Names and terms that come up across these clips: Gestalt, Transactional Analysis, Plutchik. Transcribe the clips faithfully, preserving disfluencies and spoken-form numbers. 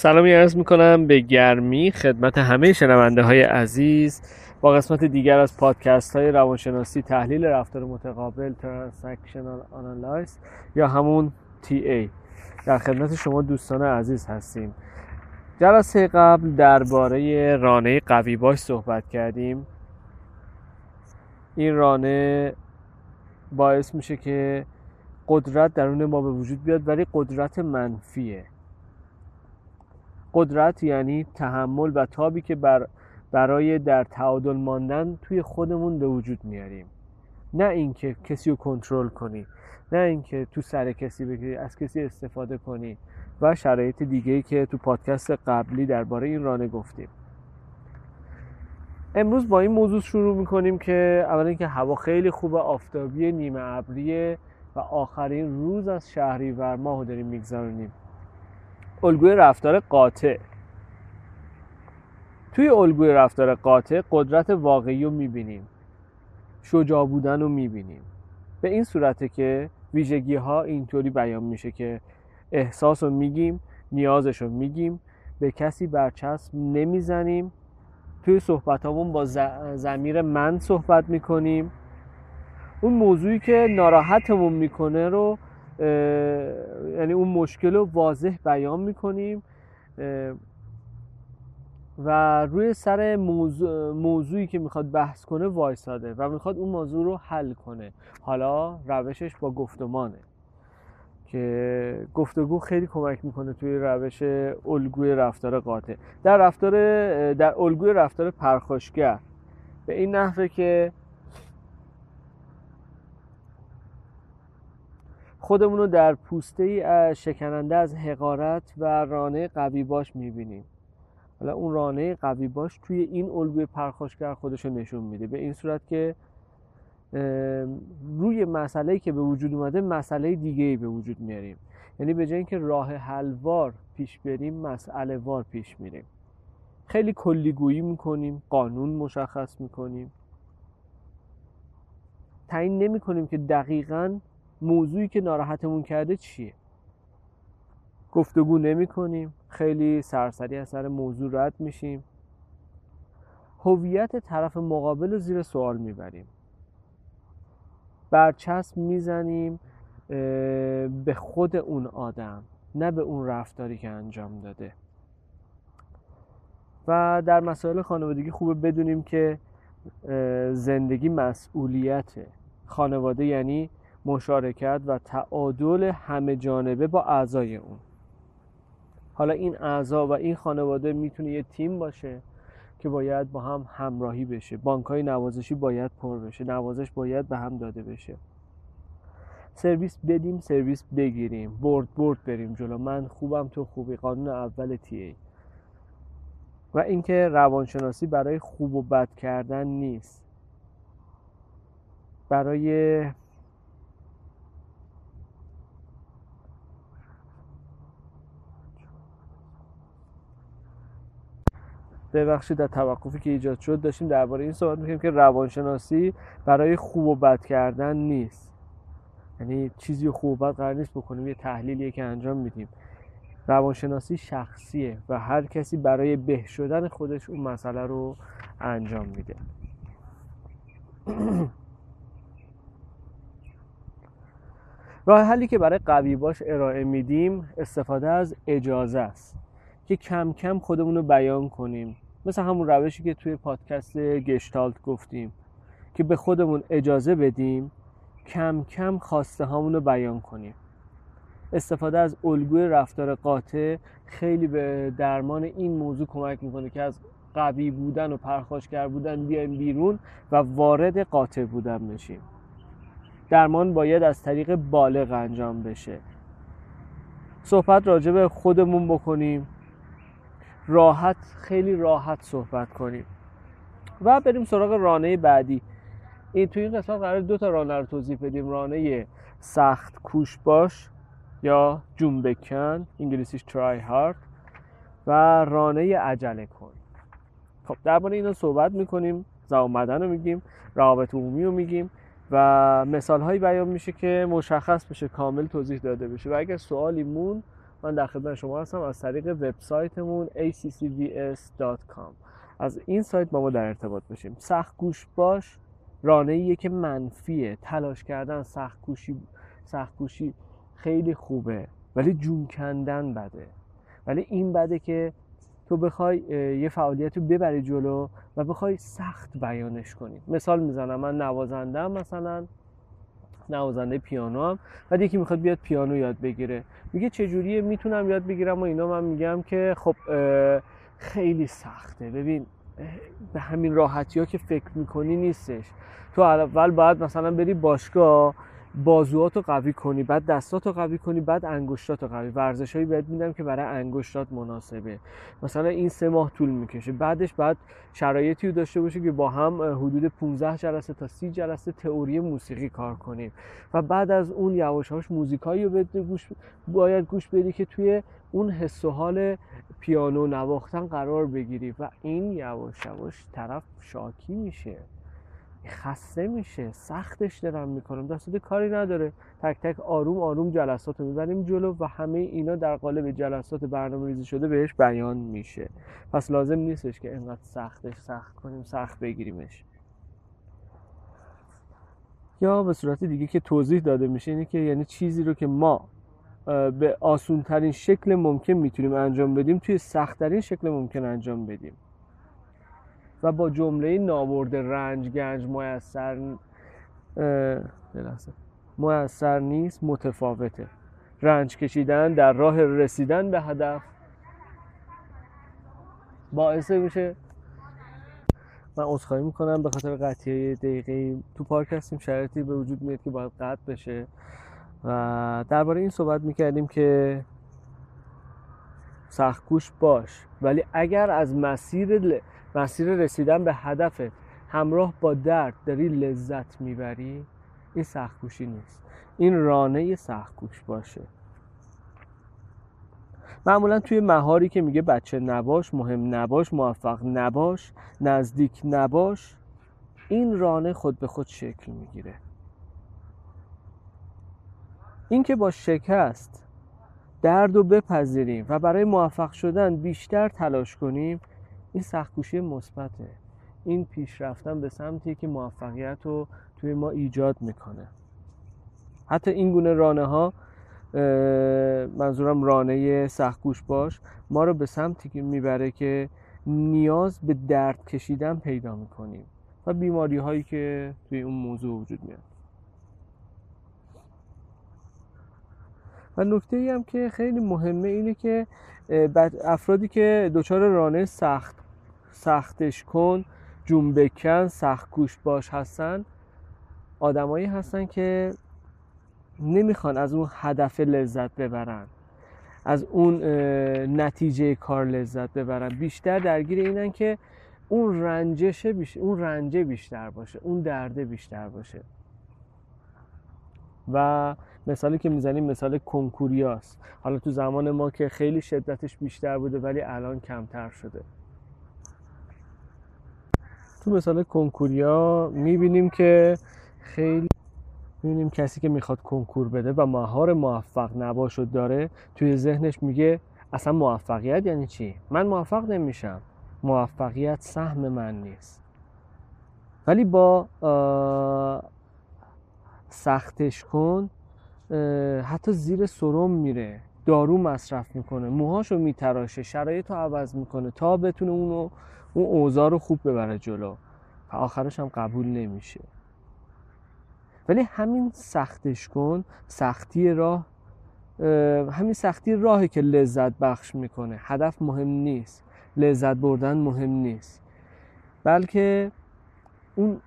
سلامی عرض میکنم به گرمی خدمت همه شنونده های عزیز با قسمت دیگر از پادکست های روانشناسی تحلیل رفتار متقابل Transactional Analysis یا همون تی ای. در خدمت شما دوستان عزیز هستیم. جلسه قبل درباره رانه قوی باش صحبت کردیم. این رانه باعث میشه که قدرت درون ما به وجود بیاد، ولی قدرت منفیه. قدرت یعنی تحمل و تابی که بر برای در تعادل ماندن توی خودمون به وجود میاریم، نه اینکه کسی رو کنترل کنی، نه اینکه تو سر کسی بگیری، از کسی استفاده کنی و شرایط دیگه‌ای که تو پادکست قبلی درباره این رانه گفتیم. امروز با این موضوع شروع میکنیم که اولا اینکه هوا خیلی خوبه، آفتابی، نیمه ابریه و آخرین روز از شهریور ماهو داریم میگذرونیم. الگوی رفتار قاطع. توی الگوی رفتار قاطع قدرت واقعی رو میبینیم، شجاع بودن رو میبینیم. به این صورته که ویژگی ها اینطوری بیان میشه که احساس رو میگیم، نیازش رو میگیم، به کسی برچسب نمیزنیم، توی صحبت همون با ضمیر من صحبت میکنیم، اون موضوعی که ناراحتمون میکنه رو یعنی اون مشکل رو واضح بیان میکنیم و روی سر موضوع موضوعی که میخواد بحث کنه وایساده و میخواد اون موضوع رو حل کنه. حالا روشش با گفتمانه که گفتگو خیلی کمک میکنه توی روش الگوی رفتار قاطع. در رفتار در الگوی رفتار پرخاشگر به این نحوه که خودمون رو در پوسته‌ای شکننده از حقارت و رانه قوی باش میبینیم. حالا اون رانه قوی باش توی این الگوی پرخاشگر خودش رو نشون میده، به این صورت که روی مسئله‌ای که به وجود اومده مسئله دیگه‌ای به وجود میاریم، یعنی به جای اینکه راه حلوار پیش بریم مسئله وار پیش میریم. خیلی کلیگویی میکنیم، قانون مشخص میکنیم، تعیین نمیکنیم که دقیقاً موضوعی که ناراحتمون کرده چیه. گفتگو نمی کنیم، خیلی سرسری از سر موضوع رد میشیم، هویت طرف مقابل رو زیر سوال میبریم، برچسب میزنیم به خود اون آدم نه به اون رفتاری که انجام داده. و در مسائل خانوادگی خوبه بدونیم که زندگی مسئولیته. خانواده یعنی مشارکت و تعادل همه جانبه با اعضای اون. حالا این اعضا و این خانواده میتونه یه تیم باشه که باید با هم همراهی بشه، بانک‌های نوازشی باید پر بشه، نوازش باید به هم داده بشه، سرویس بدیم، سرویس بگیریم، برد برد بریم جلو، من خوبم تو خوبی، قانون اول تی ای. و اینکه روانشناسی برای خوب و بد کردن نیست، برای ببخشید در توقفی که ایجاد شد داشتیم درباره این صحبت می‌کردیم که روانشناسی برای خوب و بد کردن نیست، یعنی چیزی خوب و بد قرار نیست بکنیم، یه تحلیلیه که انجام میدیم. روانشناسی شخصیه و هر کسی برای به شدن خودش اون مسئله رو انجام میده. راه حلی که برای قوی باش ارائه میدیم استفاده از اجازه است که کم کم خودمون رو بیان کنیم، مثل همون روشی که توی پادکست گشتالت گفتیم که به خودمون اجازه بدیم کم کم خواسته هامون رو بیان کنیم. استفاده از الگوی رفتار قاطع خیلی به درمان این موضوع کمک میکنه که از قوی بودن و پرخاشگر بودن بیایم بیرون و وارد قاطع بودن بشیم. درمان باید از طریق بالغ انجام بشه، صحبت راجع به خودمون بکنیم، راحت، خیلی راحت صحبت کنیم و بریم سراغ رانه بعدی. این توی این قسمت قرار دو تا رانه رو توضیح بدیم، رانه سخت کوش باش یا جون بکن، انگلیسیش ترای هارد، و رانه عجله کن. خب درباره اینا صحبت میکنیم، زوام بدن رو میگیم، روابط عمومی رو میگیم و مثال هایی بیان میشه که مشخص بشه، کامل توضیح داده بشه و اگر سوالی مون من در خدمت شما هستم از طریق وبسایتمون ای سی سی وی اس دات کام. از این سایت با ما در ارتباط باشیم. سخت گوش باش رانه‌ایه که منفیه. تلاش کردن، سخت کوشی سخت کوشی خیلی خوبه، ولی جون کندن بده. ولی این بده که تو بخوای یه فعالیت رو ببری جلو و بخوای سخت بیانش کنی. مثال میزنم، من نوازنده‌ام، مثلا نوازنده پیانو هم، بعد یکی میخواد بیاد پیانو یاد بگیره، میگه چجوریه میتونم یاد بگیرم و اینا، من میگم که خب خیلی سخته. ببین به همین راحتی ها که فکر میکنی نیستش. تو اول باید مثلا بری باشگاه، بازواتو قوی کنی، بعد دستاتو قوی کنی، بعد انگشتاتو قوی. ورزشایی بهت میدم که برای انگشتات مناسبه، مثلا این سه ماه طول میکشه. بعدش بعد شرایطی رو داشته باشه که با هم حدود پانزده جلسه تا سی جلسه تئوری موسیقی کار کنیم و بعد از اون یواش‌هاش موزیکایی رو بده گوش باید گوش بدی که توی اون حس و حال پیانو نواختن قرار بگیری و این یواش یواش طرف شاکی میشه، خسته میشه، سختش دارم میکنم، دستت کاری نداره. تک تک آروم آروم جلساتو میبریم جلو و همه اینا در قالب جلسات برنامه‌ریزی شده بهش بیان میشه. پس لازم نیستش که اینقدر سختش سخت کنیم، سخت بگیریمش. یا به صورت دیگه که توضیح داده میشه اینه که یعنی چیزی رو که ما به آسونترین شکل ممکن میتونیم انجام بدیم توی سختترین شکل ممکن انجام بدیم و با جمله نابرده رنج گنج میسر میسر نیست متفاوته. رنج کشیدن در راه رسیدن به هدف باعث میشه. من عذرخواهی میکنم به خاطر قطعی دقیقه تو پارک هستیم، شرایطی به وجود میاد که باید قطع بشه و درباره این صحبت میکردیم که سختگوش باش، ولی اگر از مسیر ل... مسیر رسیدن به هدفت همراه با درد داری لذت میبری، این سختگوشی نیست، این رانه سختگوش باشه. معمولا توی مهاری که میگه بچه نباش، مهم نباش، موفق نباش، نزدیک نباش، این رانه خود به خود شکل میگیره. این که با شکست درد رو بپذیریم و برای موفق شدن بیشتر تلاش کنیم، این سختگوشی مثبته. این پیش رفتن به سمتی که موفقیت رو توی ما ایجاد میکنه. حتی این گونه رانه ها، منظورم رانه سختگوش باش، ما رو به سمتی که میبره که نیاز به درد کشیدن پیدا میکنیم و بیماری هایی که توی اون موضوع وجود میاد. و نکته ای هم که خیلی مهمه اینه که افرادی که دچار رانه سخت سختش کن، جنبکن، سخت گوش باش هستن، آدمایی هستن که نمیخوان از اون هدف لذت ببرن، از اون نتیجه کار لذت ببرن، بیشتر درگیر اینن که اون رنجش بیشتر، اون رنجه بیشتر باشه، اون درده بیشتر باشه. و مثالی که میزنیم مثال کنکوریاست. حالا تو زمان ما که خیلی شدتش بیشتر بوده ولی الان کمتر شده. تو مثال کنکوریا میبینیم که خیلی میبینیم کسی که میخواد کنکور بده و مهار موفق نباشو داره، توی ذهنش میگه اصلا موفقیت یعنی چی؟ من موفق نمیشم، موفقیت سهم من نیست. ولی با سختش کن حتی زیر سرم میره، دارو مصرف میکنه، موهاشو میتراشه، شرایطو عوض میکنه تا بتونه اونو اون اوضاع رو خوب ببره جلو و آخرش هم قبول نمیشه. ولی همین سختش کن، سختی راه، همین سختی راهی که لذت بخش میکنه. هدف مهم نیست، لذت بردن مهم نیست، بلکه اون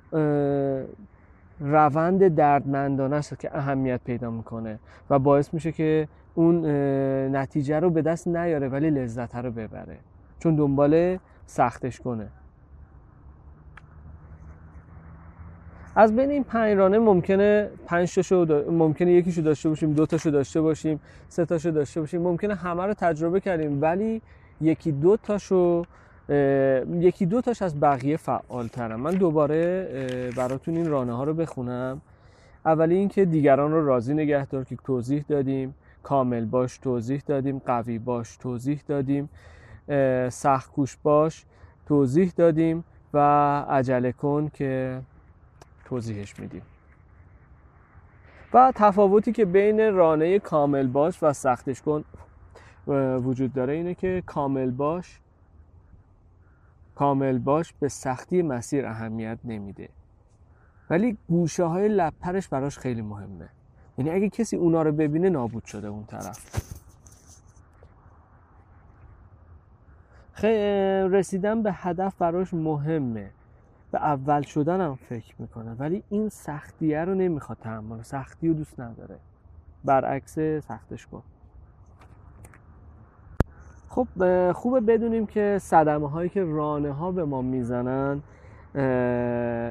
روند دردمندانه است که اهمیت پیدا میکنه و باعث میشه که اون نتیجه رو به دست نیاره ولی لذت رو ببره، چون دنبال سختش کنه. از بین این پنج رانه ممکنه پنج تاشو دا... ممکنه یکیشو داشته باشیم، دو تاشو داشته باشیم، سه تاشو داشته باشیم، ممکنه همه رو تجربه کردیم ولی یکی دو تاشو یکی دو تاش از بقیه فعال‌ترن. من دوباره براتون این رانه ها رو بخونم. اولی این که دیگران رو راضی نگه دار که توضیح دادیم. کامل باش توضیح دادیم، قوی باش توضیح دادیم، سخت کوش باش توضیح دادیم و عجله کن که توضیحش میدیم. و تفاوتی که بین رانه کامل باش و سختش کن وجود داره اینه که کامل باش کامل باش به سختی مسیر اهمیت نمیده، ولی گوشه های لب پرش براش خیلی مهمه. یعنی اگه کسی اونا رو ببینه نابود شده اون طرف. رسیدن به هدف براش مهمه، به اول شدن هم فکر میکنه، ولی این سختیه رو نمیخواد تحمل، سختی رو دوست نداره، برعکس سختش کن. خب خوبه بدونیم که صدمه هایی که رانه ها به ما میزنن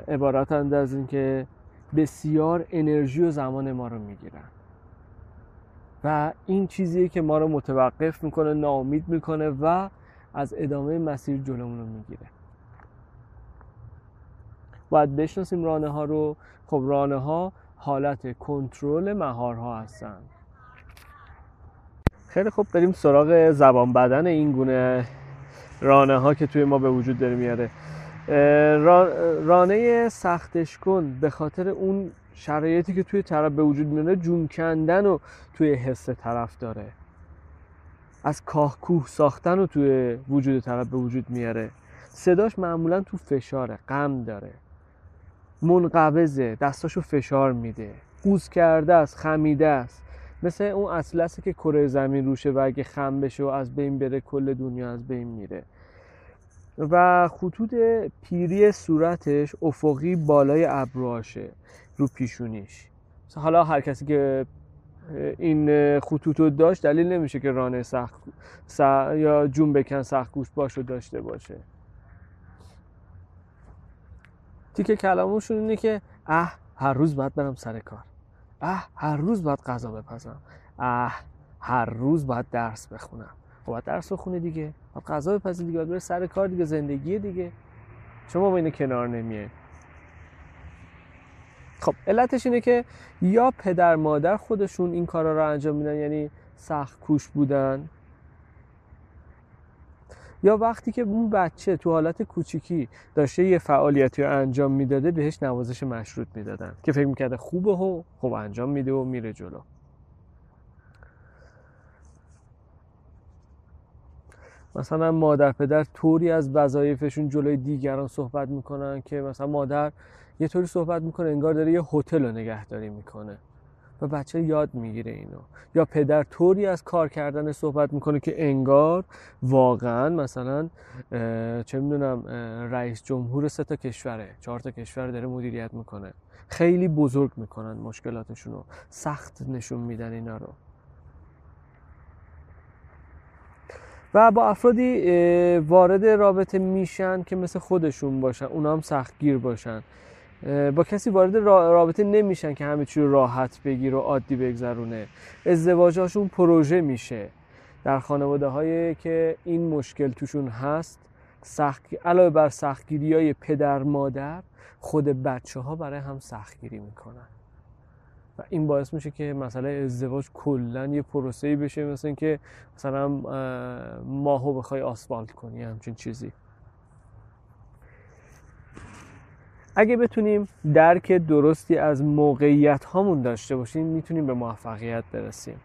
عبارتند از این که بسیار انرژی و زمان ما رو میگیرن و این چیزیه که ما رو متوقف میکنه، ناامید میکنه و از ادامه مسیر جلومون رو میگیره. باید بشناسیم رانه ها رو. خب رانه ها حالت کنترل مهارها هستن. خیلی خوب، بریم سراغ زبان بدن این گونه رانه ها که توی ما به وجود داره میاره. رانه سختش کن به خاطر اون شرایطی که توی طرف به وجود میاره، جون کندن رو توی حس طرف داره، از کاهکوه ساختن رو توی وجود طرف به وجود میاره. صداش معمولا تو فشاره، غم داره، منقبضه، دستاشو فشار میده، قوز کرده است، خمیده است، مثل اون اطلسه که کره زمین روشه و اگه خم بشه و از بین بره کل دنیا از بین میره. و خطوط پیری صورتش افقی بالای ابروهاشه، رو پیشونیش. حالا هر کسی که این خطوط رو داشت دلیل نمیشه که رانه سخت س... یا جون بکن سخت گوش باش رو داشته باشه. تیکه کلامشون اینه که اه هر روز باید برم سر کار، اه هر روز باید غذا بپزم، اه هر روز باید درس بخونم. باید درس بخونه دیگه، باید غذا بپزی دیگه، باید بره سر کار دیگه، زندگیه دیگه، شما با اینه کنار نمیه. خب علتش اینه که یا پدر مادر خودشون این کارا رو انجام میدن، یعنی سخت کوش بودن، یا وقتی که اون بچه تو حالت کوچیکی داشته یه فعالیتی رو انجام میداده بهش نوازش مشروط میدادن که فکر میکرده خوبه و خب انجام میده و میره جلو. مثلا مادر پدر طوری از وظایفشون جلوی دیگران صحبت میکنن که مثلا مادر یه طوری صحبت میکنه انگار داره یه هتل رو نگهداری میکنه و بچه یاد میگیره اینو، یا پدر طوری از کار کردن صحبت میکنه که انگار واقعا مثلا چه میدونم رئیس جمهور سه تا کشوره، چهار تا کشور داره مدیریت میکنه. خیلی بزرگ میکنن مشکلاتشون رو، سخت نشون میدن اینا رو. و با افرادی وارد رابطه میشن که مثل خودشون باشن، اونا هم سختگیر باشن. با کسی وارد رابطه نمیشن که همه چی رو راحت بگیر و عادی بگذرونه. ازدواجاشون پروژه میشه. در خانواده هایی که این مشکل توشون هست، سخت علاوه بر سختگیری های پدر مادر، خود بچه ها برای هم سختگیری میکنن و این باعث میشه که مسئله ازدواج کلا یه پروسه‌ای بشه، مثل این که مثلا ماهو بخوای آسفالت کنی، همچین چیزی. اگه بتونیم درک درستی از موقعیت هامون داشته باشیم میتونیم به موفقیت برسیم.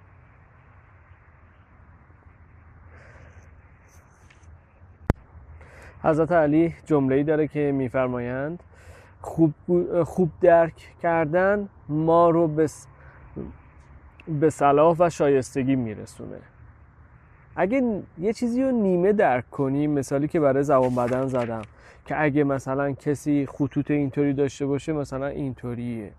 حضرت علی جمله‌ای داره که میفرمایند خوب خوب درک کردن ما رو به به صلاح و شایستگی میرسونه. اگه یه چیزی رو نیمه درک کنیم، مثالی که برای زبان بدن زدم که اگه مثلا کسی خطوط اینطوری داشته باشه مثلا اینطوریه،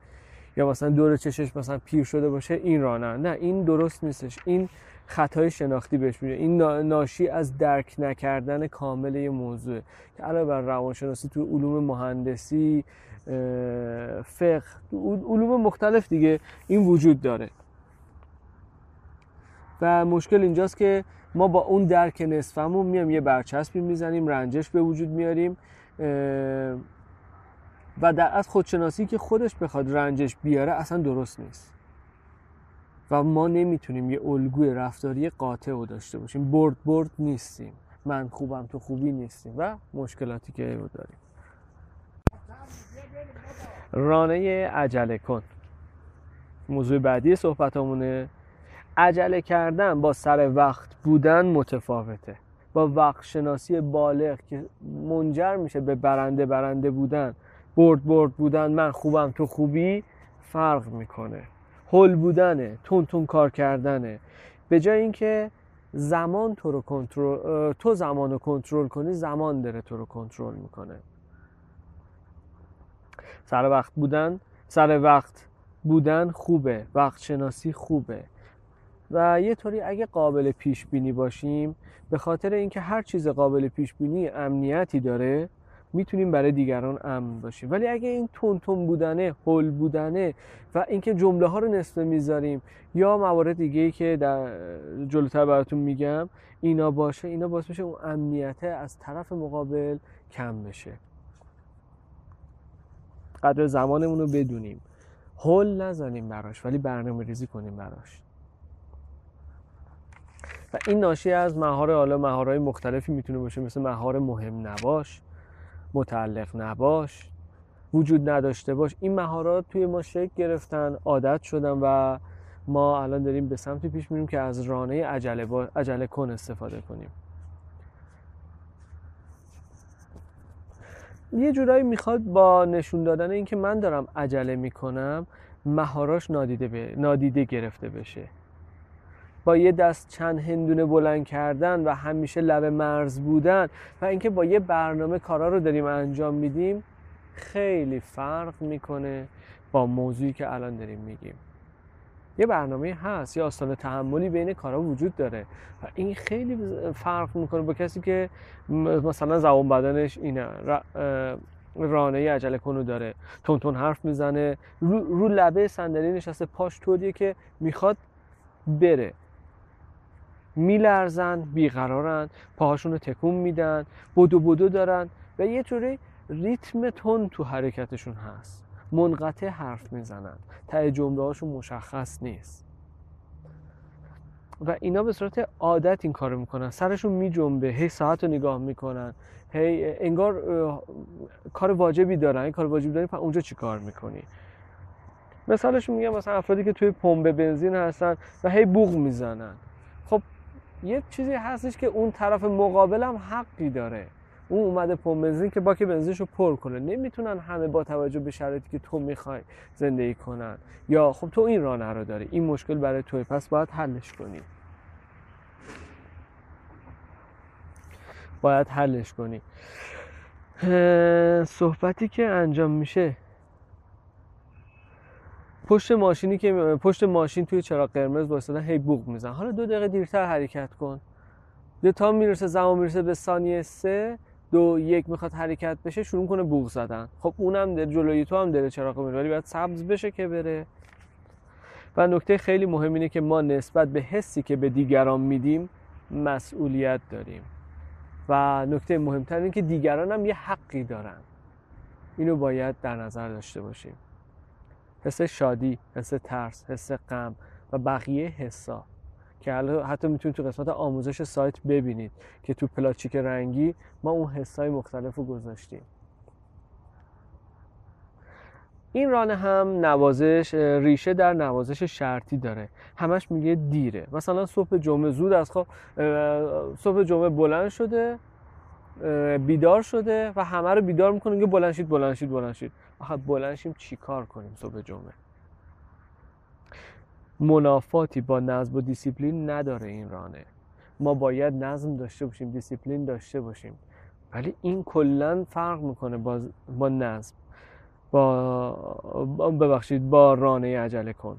یا مثلا دور چشش مثلا پیر شده باشه این رانه، نه این درست نیستش، این خطای شناختی بهش میده، این ناشی از درک نکردن کامل یه موضوعه که علاوه بر روانشناسی تو علوم مهندسی، فقه، علوم مختلف دیگه این وجود داره. و مشکل اینجاست که ما با اون درک نصفمون میام یه برچسبی میزنیم، رنجش به وجود میاریم و در از خودشناسی که خودش بخواد رنجش بیاره اصلا درست نیست. و ما نمیتونیم یه الگوی رفتاری قاطع رو داشته باشیم. برد برد نیستیم، من خوبم تو خوبی نیستیم و مشکلاتی که رو داریم. رانه عجله کن موضوع بعدی صحبتامونه. عجله کردن با سر وقت بودن متفاوته. با وقت شناسی بالغ که منجر میشه به برنده برنده بودن، برد برد بودن، من خوبم تو خوبی، فرق میکنه. هول بودنه، تون تون کار کردنه. به جای اینکه زمان تو رو کنترل تو زمانو کنترل کنی، زمان داره تو رو کنترل میکنه. سر وقت بودن، سر وقت بودن خوبه، وقت شناسی خوبه. و یه طوری اگه قابل پیش بینی باشیم، به خاطر اینکه هر چیز قابل پیش بینی امنیتی داره، میتونیم برای دیگران امن باشیم. ولی اگه این تون تون بودنه، هول بودنه و اینکه جمله ها رو نصفه میذاریم یا موارد دیگه‌ای که در جلوتر براتون میگم اینا باشه، اینا باعث میشه اون امنیته از طرف مقابل کم بشه. قدر زمانمون رو بدونیم، هول نزنیم براش، ولی برنامه ریزی کنیم براش. و این ناشی از مهاره، حالا مهاره‌های مختلفی میتونه باشه، مثل مهاره مهم نباش، متعلق نباش، وجود نداشته باش. این مهارات توی ما شکل گرفتن، عادت شدن و ما الان داریم به سمتی پیش میریم که از رانه عجله با... عجله کن استفاده کنیم. یه جورایی میخواد با نشون دادن اینکه من دارم عجله میکنم، مهاراش نادیده ب... نادیده گرفته بشه. با یه دست چند هندونه بلند کردن و همیشه لب مرز بودن و اینکه با یه برنامه کارا رو داریم انجام میدیم، خیلی فرق میکنه با موضوعی که الان داریم میگیم. یه برنامه هست، یه آستانه تحملی بین کارا وجود داره و این خیلی فرق میکنه با کسی که مثلا زبان بدنش اینه، رانه عجله کنو داره، تون تون حرف میزنه، رو, رو لبه صندلی نشسته، پاش طوریه که میخواد بره، میلرزن، بیقرارن، پاهاشون رو تکون میدن، بدو بدو دارن و یه طوری ریتم تون تو حرکتشون هست، منقطع حرف میزنن، ته جمله هاشون مشخص نیست و اینا به صورت عادت این کارو میکنن. سرشون میجنبه، هی ساعت رو نگاه میکنن، هی انگار کار واجبی دارن. این کار واجبی دارن، اونجا چی کار میکنی؟ مثالش میگم، مثلا افرادی که توی پمپ بنزین هستن و هی بوق میزنن. خب یه چیزی هستش که اون طرف مقابلم حقی داره، اون اومده پمپ بنزین که باک بنزینشو پر کنه. نمیتونن همه با توجه به شرایطی که تو میخوای زندگی کنن. یا خب تو این رانه رو داری، این مشکل برای توی، پس باید حلش کنی، باید حلش کنی. صحبتی که انجام میشه پشت ماشینی که پشت ماشین توی چراغ قرمز وایسادن، هی بوق میزن، حالا دو دقیقه دیرتر حرکت کن. ده تا میرسه، زمان میرسه به ثانیه سه دو یک، میخواد حرکت بشه، شروع کنه بوق زدن. خب اونم در جلوی تو هم داره چراغ میره، ولی باید سبز بشه که بره. و نکته خیلی مهم اینه که ما نسبت به حسی که به دیگران میدیم مسئولیت داریم و نکته مهمتر اینه که دیگران هم یه حقی دارن. اینو باید در نظر داشته باشیم. حس شادی، حس ترس، حس غم و بقیه حسا که حتی میتونید تو قسمت آموزش سایت ببینید که تو پلاچیک رنگی ما اون حسای مختلف رو گذاشتیم. این رانه هم نوازش، ریشه در نوازش شرطی داره. همش میگه دیره. مثلا صبح جمعه زود از خواب، صبح جمعه بلند شده، بیدار شده و همه رو بیدار میکنه که بلند شید بلند شید بلند شید. آخه بلند شیم چی کار کنیم صبح جمعه؟ منافاتی با نظم و دیسیپلین نداره این رانه. ما باید نظم داشته باشیم، دیسیپلین داشته باشیم، ولی این کلن فرق میکنه با با نظم، با ببخشید با رانه عجله کن.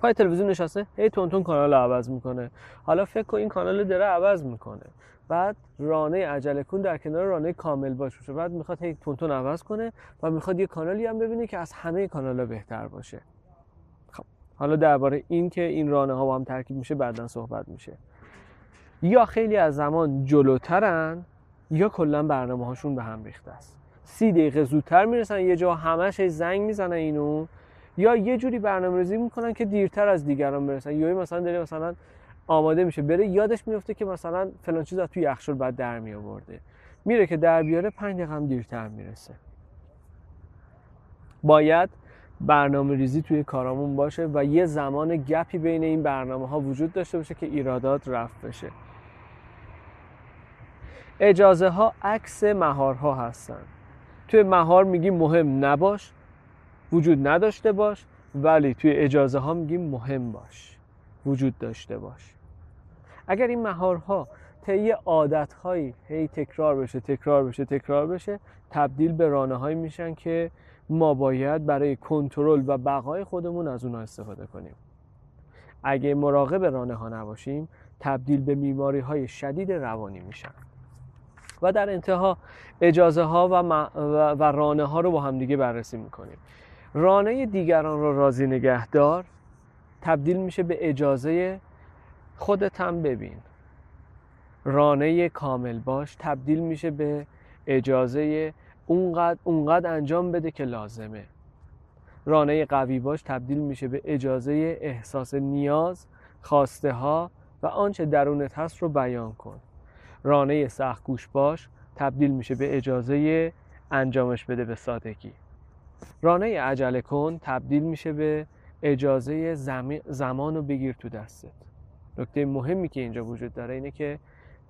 پای تلویزیون نشسته، هی تون تون کانال عوض میکنه. حالا فکر کن این کانال داره عوض میکنه، بعد رانه عجله کن در کنار رانه کامل باش باشه، بعد میخواد هی تون تون عوض کنه و میخواد یه کانالی هم ببینه که از همه کانالا بهتر باشه. خب حالا درباره این که این رانه ها با هم ترکیب میشه بعداً صحبت میشه. یا خیلی از زمان جلوترن یا کلا برنامه هاشون به هم ریخته است. سی دقیقه زودتر میرسن یه جا، همش زنگ میزنن اینو، یا یه جوری برنامه‌ریزی میکنن که دیرتر از دیگران برسن. یوی مثلا داره مثلا آماده میشه بره، یادش میفته که مثلا فلان چیز از توی یخچال بعد در می آورده، میره که در بیاره پنج دقیقه هم دیرتر میرسه. باید برنامه‌ریزی توی کارامون باشه و یه زمان گپی بین این برنامه‌ها وجود داشته باشه که ایرادات رفع بشه. اجازه ها عکس مهارها هستن. توی مهار میگیم مهم نباش، وجود نداشته باش، ولی توی اجازه ها میگیم مهم باش، وجود داشته باش. اگر این مهارها طی عادت هایی هی تکرار بشه تکرار بشه تکرار بشه تبدیل به رانه‌هایی میشن که ما باید برای کنترل و بقای خودمون از اونها استفاده کنیم. اگه مراقب رانه ها نباشیم تبدیل به بیماری های شدید روانی میشن. و در انتها اجازه ها و, و رانه ها رو با هم دیگه بررسی میکنیم. رانه دیگران رو راضی نگهدار تبدیل میشه به اجازه خودت هم ببین. رانه کامل باش تبدیل میشه به اجازه اونقدر اونقدر انجام بده که لازمه. رانه قوی باش تبدیل میشه به اجازه احساس نیاز، خواسته ها و آنچه درونت هست رو بیان کن. رانه سختگوش باش تبدیل میشه به اجازه انجامش بده به سادگی. رانه عجله کن تبدیل میشه به اجازه زمان رو بگیر تو دستت. نکته مهمی که اینجا وجود داره اینه که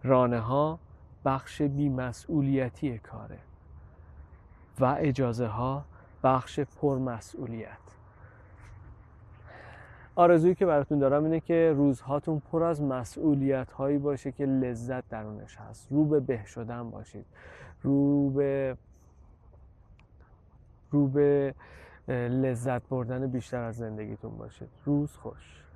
رانه ها بخش بی‌مسئولیتی کاره و اجازه ها بخش پرمسئولیت. آرزویی که براتون دارم اینه که روزهاتون پر از مسئولیت هایی باشه که لذت درونش هست. رو به به شدن باشید، رو به رو به لذت بردن بیشتر از زندگیتون باشید. روز خوش.